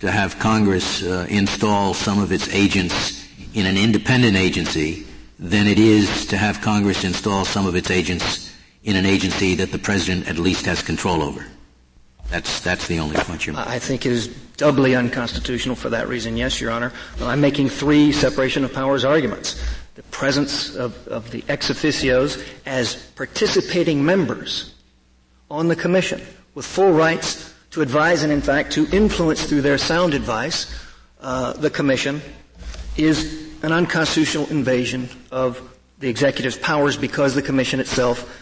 to have Congress uh, install some of its agents in an independent agency than it is to have Congress install some of its agents in an agency that the President at least has control over. That's, that's the only point you're making. I think it is doubly unconstitutional for that reason, yes, Your Honor. Well, I'm making three separation of powers arguments. The presence of, of the ex officios as participating members on the Commission with full rights to advise and, in fact, to influence through their sound advice uh, the Commission is an unconstitutional invasion of the executive's powers because the Commission itself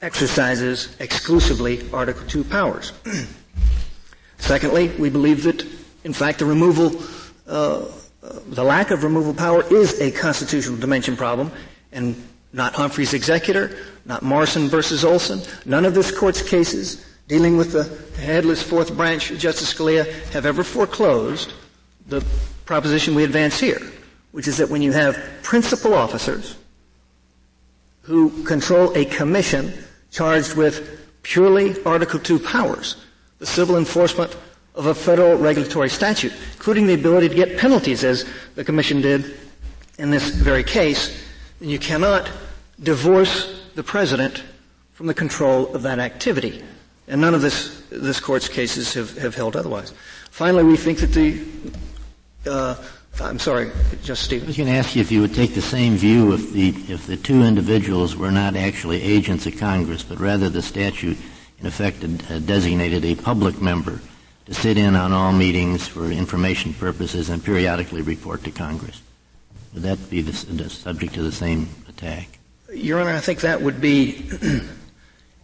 exercises exclusively Article two powers. Secondly, we believe that, in fact, the removal, uh, uh, the lack of removal power is a constitutional dimension problem, and not Humphrey's executor, not Morrison versus Olson, none of this Court's cases dealing with the headless fourth branch, Justice Scalia, have ever foreclosed the proposition we advance here, which is that when you have principal officers who control a Commission charged with purely Article two powers, the civil enforcement of a federal regulatory statute, including the ability to get penalties, as the Commission did in this very case, and you cannot divorce the President from the control of that activity. And none of this, this Court's cases have, have held otherwise. Finally, we think that the uh, I'm sorry, Justice Stevens. I was going to ask you if you would take the same view if the if the two individuals were not actually agents of Congress, but rather the statute, in effect, designated a public member to sit in on all meetings for information purposes and periodically report to Congress. Would that be the, the subject to the same attack? Your Honor, I think that would be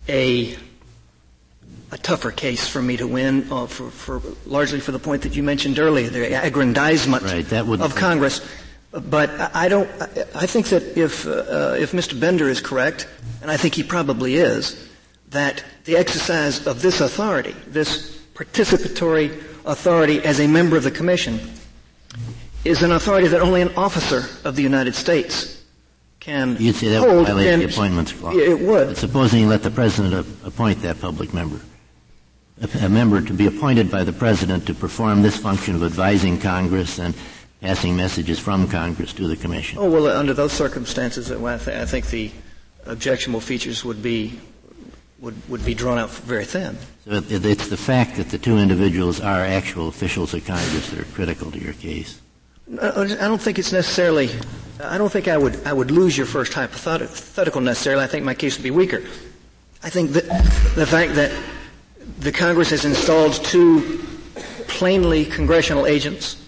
a a tougher case for me to win, uh, for, for largely for the point that you mentioned earlier, the aggrandizement right, that would of Congress. But I don't. I think that if uh, if Mister Bender is correct, and I think he probably is, that the exercise of this authority, this participatory authority as a member of the Commission, is an authority that only an officer of the United States can hold. You'd say that would violate the appointments clause. It would. But supposing you let the President appoint that public member, a, a member to be appointed by the President to perform this function of advising Congress and passing messages from Congress to the Commission. Oh, well, uh, under those circumstances, I, th- I think the objectionable features would be would, would be drawn out very thin. So it, it's the fact that the two individuals are actual officials of Congress that are critical to your case. No, I don't think it's necessarily. I don't think I would I would lose your first hypothetical necessarily. I think my case would be weaker. I think that the fact that the Congress has installed two plainly congressional agents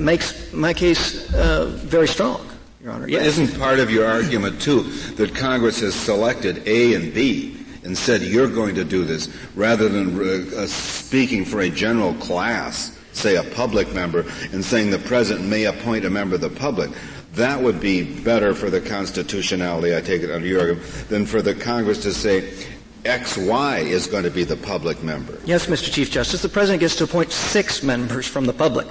makes my case uh, very strong, Your Honor. Yes. Isn't part of your argument, too, that Congress has selected A and B and said, you're going to do this, rather than uh, speaking for a general class, say a public member, and saying the President may appoint a member of the public? That would be better for the constitutionality, I take it under your argument, than for the Congress to say X Y is going to be the public member. Yes, Mister Chief Justice, the President gets to appoint six members from the public,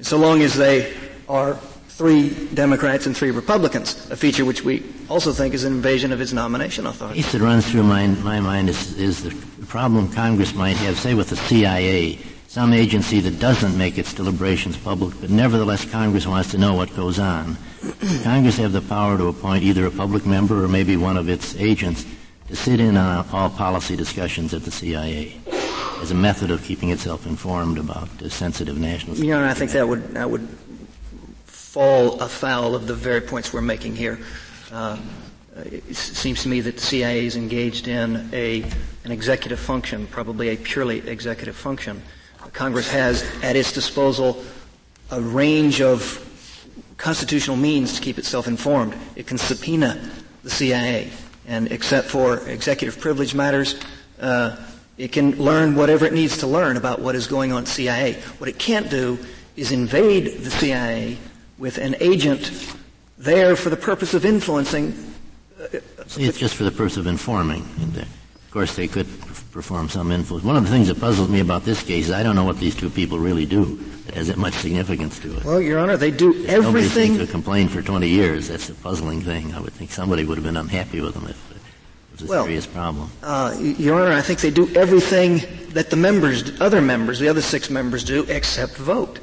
so long as they are three Democrats and three Republicans, a feature which we also think is an invasion of his nomination authority. The case that runs through my, my mind is, is the problem Congress might have, say, with the C I A, some agency that doesn't make its deliberations public, but nevertheless Congress wants to know what goes on. Congress have the power to appoint either a public member or maybe one of its agents to sit in on all policy discussions at the C I A. As a method of keeping itself informed about uh, sensitive national security. Your Honor, I think that would I would fall afoul of the very points we're making here. Uh, it seems to me that the C I A is engaged in a an executive function, probably a purely executive function. Congress has at its disposal a range of constitutional means to keep itself informed. It can subpoena the C I A, and except for executive privilege matters, uh, It can learn whatever it needs to learn about what is going on at C I A. What it can't do is invade the C I A with an agent there for the purpose of influencing. See, it's just for the purpose of informing. And of course, they could perform some influence. One of the things that puzzles me about this case is I don't know what these two people really do. Has it much significance to it? Well, Your Honor, they do if everything. Nobody complained for twenty years. That's a puzzling thing. I would think somebody would have been unhappy with them if. It's a well, serious problem. Uh, Your Honor, I think they do everything that the members, other members, the other six members do, except vote.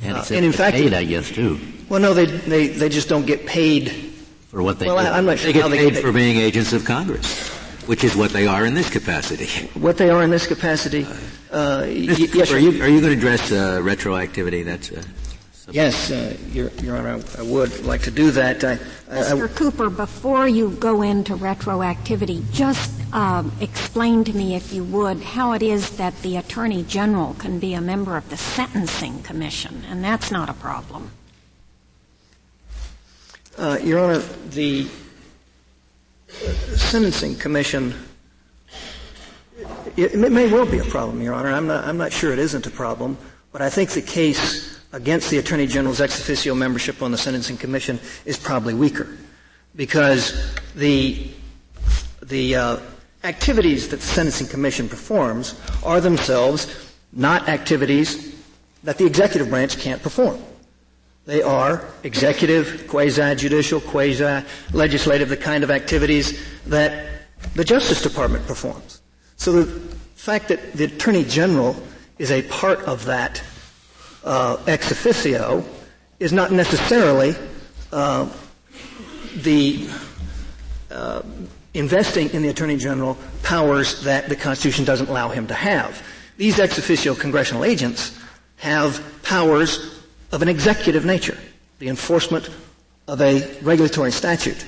And, uh, except and in fact, paid, I guess, too. Well, no, they they they just don't get paid for what they. Well, do. I, I'm not they sure get how paid they get paid for being agents of Congress, which is what they are in this capacity. What they are in this capacity. Uh, y- yes, are you are you going to address uh, retroactivity? That's. Uh, Yes, uh, Your, Your Honor, I, I would like to do that. I, Mister I, I, Cooper, before you go into retroactivity, just uh, explain to me, if you would, how it is that the Attorney General can be a member of the Sentencing Commission, and that's not a problem. Uh, Your Honor, the Sentencing Commission, it, it may well be a problem, Your Honor. I'm not, I'm not sure it isn't a problem, but I think the case against the Attorney General's ex officio membership on the Sentencing Commission is probably weaker, because the the uh, activities that the Sentencing Commission performs are themselves not activities that the executive branch can't perform. They are executive, quasi-judicial, quasi-legislative, the kind of activities that the Justice Department performs. So the fact that the Attorney General is a part of that Uh, ex officio is not necessarily uh, the uh, investing in the Attorney General powers that the Constitution doesn't allow him to have. These ex officio congressional agents have powers of an executive nature, the enforcement of a regulatory statute,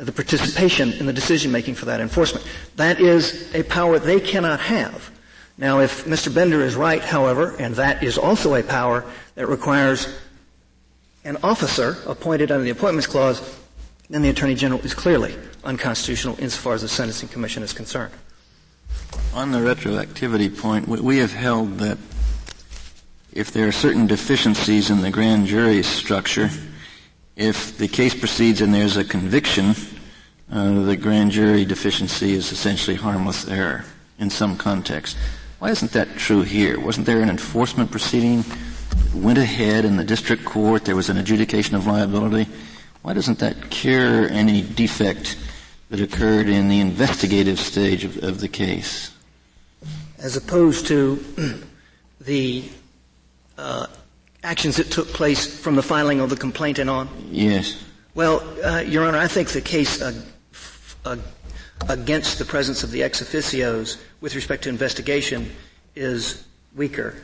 the participation in the decision-making for that enforcement. That is a power they cannot have. Now, if Mister Bender is right, however, and that is also a power that requires an officer appointed under the Appointments Clause, then the Attorney General is clearly unconstitutional insofar as the Sentencing Commission is concerned. On the retroactivity point, we have held that if there are certain deficiencies in the grand jury structure, if the case proceeds and there's a conviction, uh, the grand jury deficiency is essentially harmless error in some context. Why isn't that true here? Wasn't there an enforcement proceeding that went ahead in the district court? There was an adjudication of liability. Why doesn't that cure any defect that occurred in the investigative stage of, of the case? As opposed to the uh, actions that took place from the filing of the complaint and on? Yes. Well, uh, Your Honor, I think the case uh, f- uh, against the presence of the ex officios with respect to investigation is weaker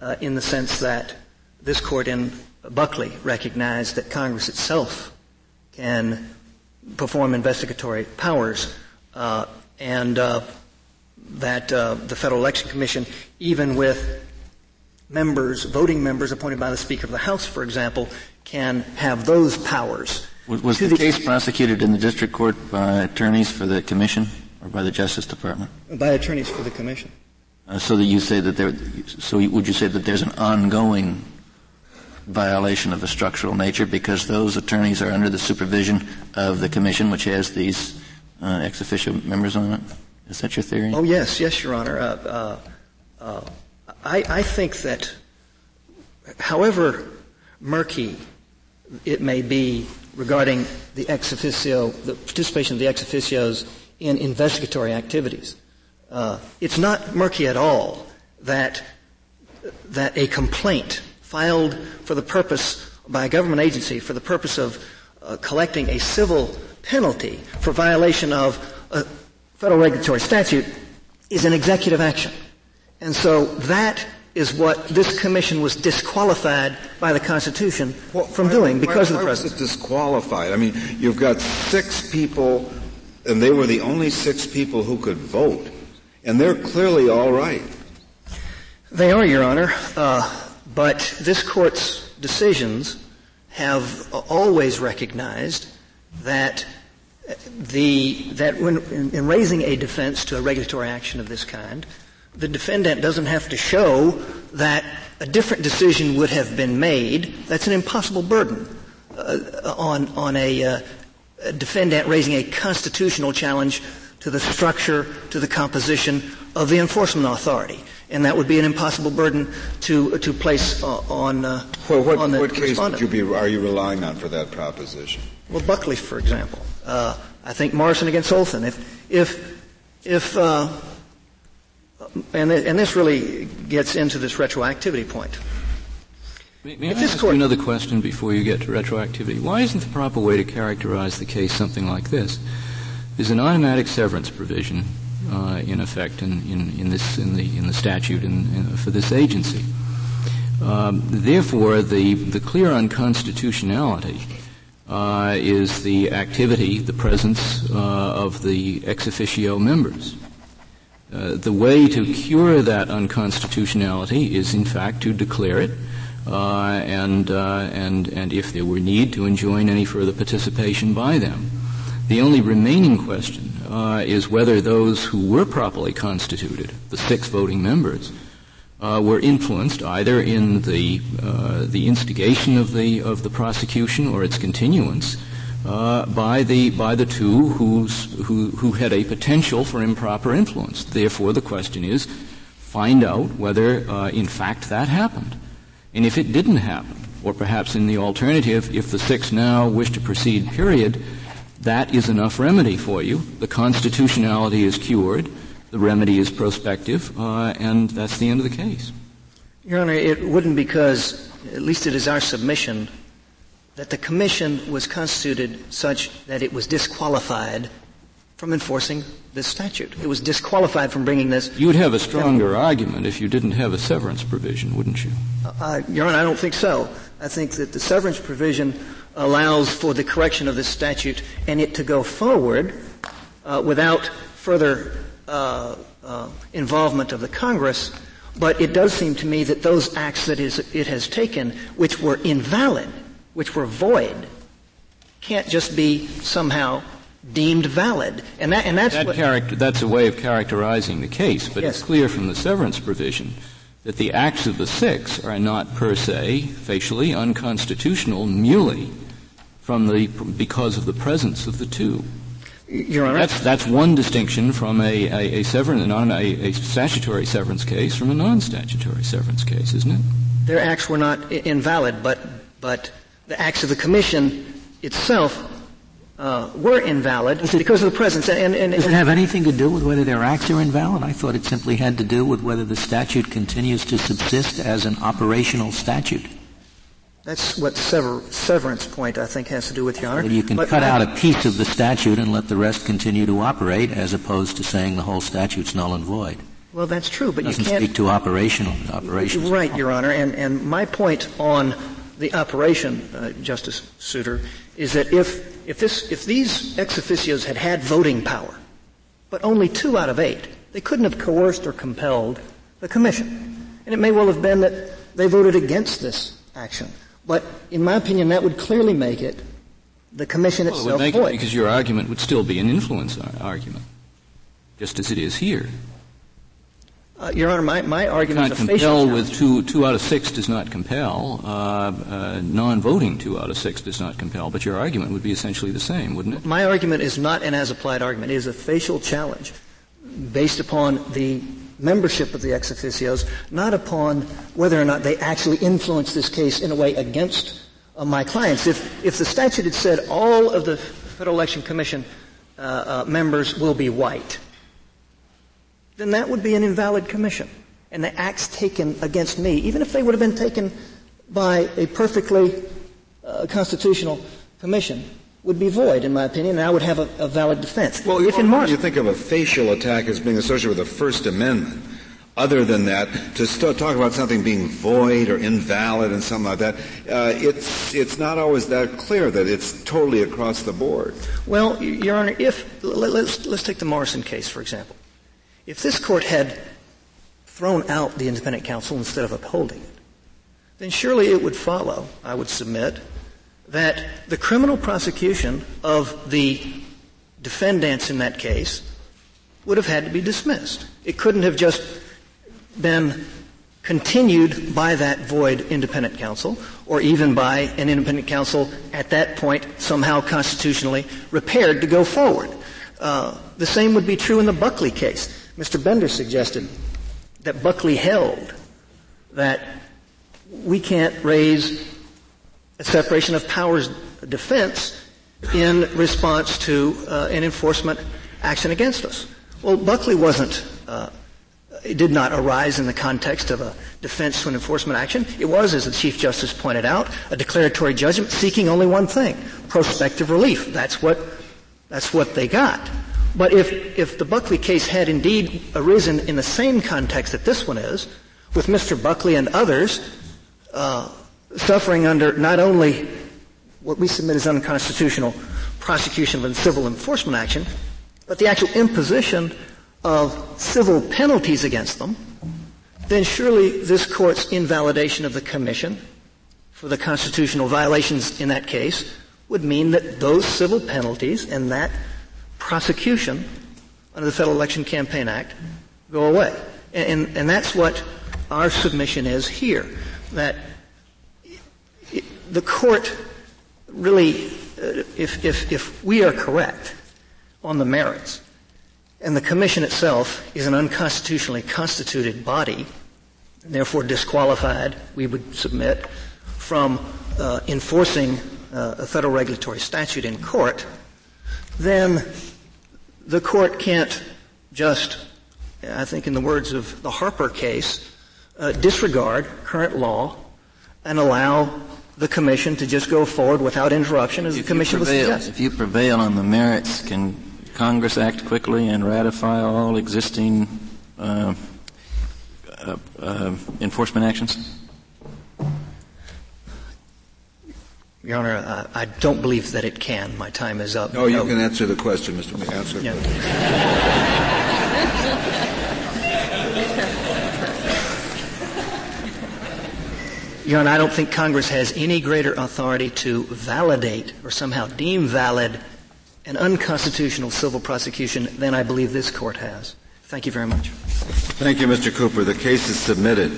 uh, in the sense that this court in Buckley recognized that Congress itself can perform investigatory powers uh, and uh, that uh, the Federal Election Commission, even with members, voting members appointed by the Speaker of the House, for example, can have those powers. Was, was the, the case prosecuted in the district court by attorneys for the Commission or by the Justice Department? By attorneys for the Commission. Uh, so that you say that there, so would you say that there's an ongoing violation of a structural nature because those attorneys are under the supervision of the Commission, which has these uh, ex officio members on it? Is that your theory? Oh, yes. Yes, Your Honor. Uh, uh, uh, I, I think that, however murky it may be regarding the ex officio, the participation of the ex officios in investigatory activities, uh, it's not murky at all that that a complaint filed for the purpose by a government agency for the purpose of uh, collecting a civil penalty for violation of a federal regulatory statute is an executive action. And so that is what this commission was disqualified by the Constitution well, from why, doing because why, of the President. Why was it disqualified? I mean, you've got six people, and they were the only six people who could vote, and they're clearly all right. They are, Your Honor. Uh, But this Court's decisions have always recognized that the that when in raising a defense to a regulatory action of this kind, the defendant doesn't have to show that a different decision would have been made. That's an impossible burden uh, on on a, uh, a defendant raising a constitutional challenge to the structure, to the composition of the enforcement authority. And that would be an impossible burden to to place uh, on, uh, well, what, on the what case would you be, are you relying on for that proposition? Well, Buckley, for example. Uh, I think Morrison against Olson. If, if, if, uh, and, th- and this really gets into this retroactivity point. May, may I ask you another question before you get to retroactivity? Why isn't the proper way to characterize the case something like this? There's an automatic severance provision Uh, in effect, in, in, in this in the in the statute, in, in, for this agency. Um, therefore, the the clear unconstitutionality uh, is the activity, the presence uh, of the ex officio members. Uh, the way to cure that unconstitutionality is, in fact, to declare it, uh, and uh, and and if there were need, to enjoin any further participation by them. The only remaining question uh, is whether those who were properly constituted, the six voting members, uh, were influenced either in the uh, the instigation of the of the prosecution or its continuance uh, by the by the two who's, who who had a potential for improper influence. Therefore, the question is, find out whether uh, in fact that happened, and if it didn't happen, or perhaps in the alternative, if the six now wish to proceed, period. That is enough remedy for you. The constitutionality is cured. The remedy is prospective, uh, and that's the end of the case. Your Honor, it wouldn't because, at least it is our submission, that the Commission was constituted such that it was disqualified from enforcing this statute. It was disqualified from bringing this. You would have a stronger um, argument if you didn't have a severance provision, wouldn't you? Uh, uh, Your Honor, I don't think so. I think that the severance provision allows for the correction of this statute and it to go forward uh, without further uh, uh, involvement of the Congress, but it does seem to me that those acts that is, it has taken, which were invalid, which were void, can't just be somehow deemed valid. And, that, and that's that what character, that's a way of characterizing the case, but yes. It's clear from the severance provision that the acts of the six are not per se, facially, unconstitutional merely from the, because of the presence of the two. Your Honor, that's, that's one distinction from a, a, a, severance, non, a, a statutory severance case from a non-statutory severance case, isn't it? Their acts were not I- invalid, but, but the acts of the Commission itself uh, were invalid because of the presence. And, and, and does it have anything to do with whether their acts are invalid? I thought it simply had to do with whether the statute continues to subsist as an operational statute. That's what sever- severance point, I think, has to do with, Your Honor. Well, you can but cut I, out a piece of the statute and let the rest continue to operate, as opposed to saying the whole statute's null and void. Well, that's true, but it you can't... doesn't speak to operational operations. Right, Your Honor, and, and my point on the operation, uh, Justice Souter, is that if if this if these ex officios had had voting power, but only two out of eight, they couldn't have coerced or compelled the Commission. And it may well have been that they voted against this action. But in my opinion, that would clearly make it the Commission itself. Well, it would make void. It because your argument would still be an influence argument, just as it is here. Uh, your Honor, my, my argument is a facial compel with two, two out of six does not compel. Uh, uh, non-voting two out of six does not compel. But your argument would be essentially the same, wouldn't it? My argument is not an as-applied argument. It is a facial challenge based upon the membership of the ex officios, not upon whether or not they actually influenced this case in a way against uh, my clients. If if the statute had said all of the Federal Election Commission uh, uh, members will be white, then that would be an invalid commission. And the acts taken against me, even if they would have been taken by a perfectly uh, constitutional commission, would be void, in my opinion, and I would have a, a valid defense. Well, if in Morrison, you think of a facial attack as being associated with the First Amendment. Other than that, to st- talk about something being void or invalid and something like that, uh, it's it's not always that clear that it's totally across the board. Well, Your Honor, if let, let's let's take the Morrison case for example. If this court had thrown out the independent counsel instead of upholding it, then surely it would follow, I would submit, that the criminal prosecution of the defendants in that case would have had to be dismissed. It couldn't have just been continued by that void independent counsel, or even by an independent counsel at that point somehow constitutionally repaired to go forward. Uh, the same would be true in the Buckley case. Mister Bender suggested that Buckley held that we can't raise a separation of powers defense in response to uh, an enforcement action against us. Well, Buckley wasn't, uh, it did not arise in the context of a defense to an enforcement action. It was, as the Chief Justice pointed out, a declaratory judgment seeking only one thing, prospective relief. That's what, that's what they got. But if, if the Buckley case had indeed arisen in the same context that this one is, with Mister Buckley and others, uh, suffering under not only what we submit as unconstitutional prosecution of a civil enforcement action, but the actual imposition of civil penalties against them, then surely this Court's invalidation of the Commission for the constitutional violations in that case would mean that those civil penalties and that prosecution under the Federal Election Campaign Act go away. And, and, and that's what our submission is here, that the Court really, uh, if, if, if we are correct on the merits, and the Commission itself is an unconstitutionally constituted body, and therefore disqualified, we would submit, from uh, enforcing uh, a federal regulatory statute in court, then the Court can't just, I think in the words of the Harper case, uh, disregard current law and allow the Commission to just go forward without interruption, as if the Commission was suggesting. If you prevail on the merits, can Congress act quickly and ratify all existing uh, uh, uh, enforcement actions? Your Honor, I, I don't believe that it can. My time is up. No, you no. can answer the question, Mister May. Answer yeah. the question. Your Honor, I don't think Congress has any greater authority to validate or somehow deem valid an unconstitutional civil prosecution than I believe this court has. Thank you very much. Thank you, Mister Cooper. The case is submitted.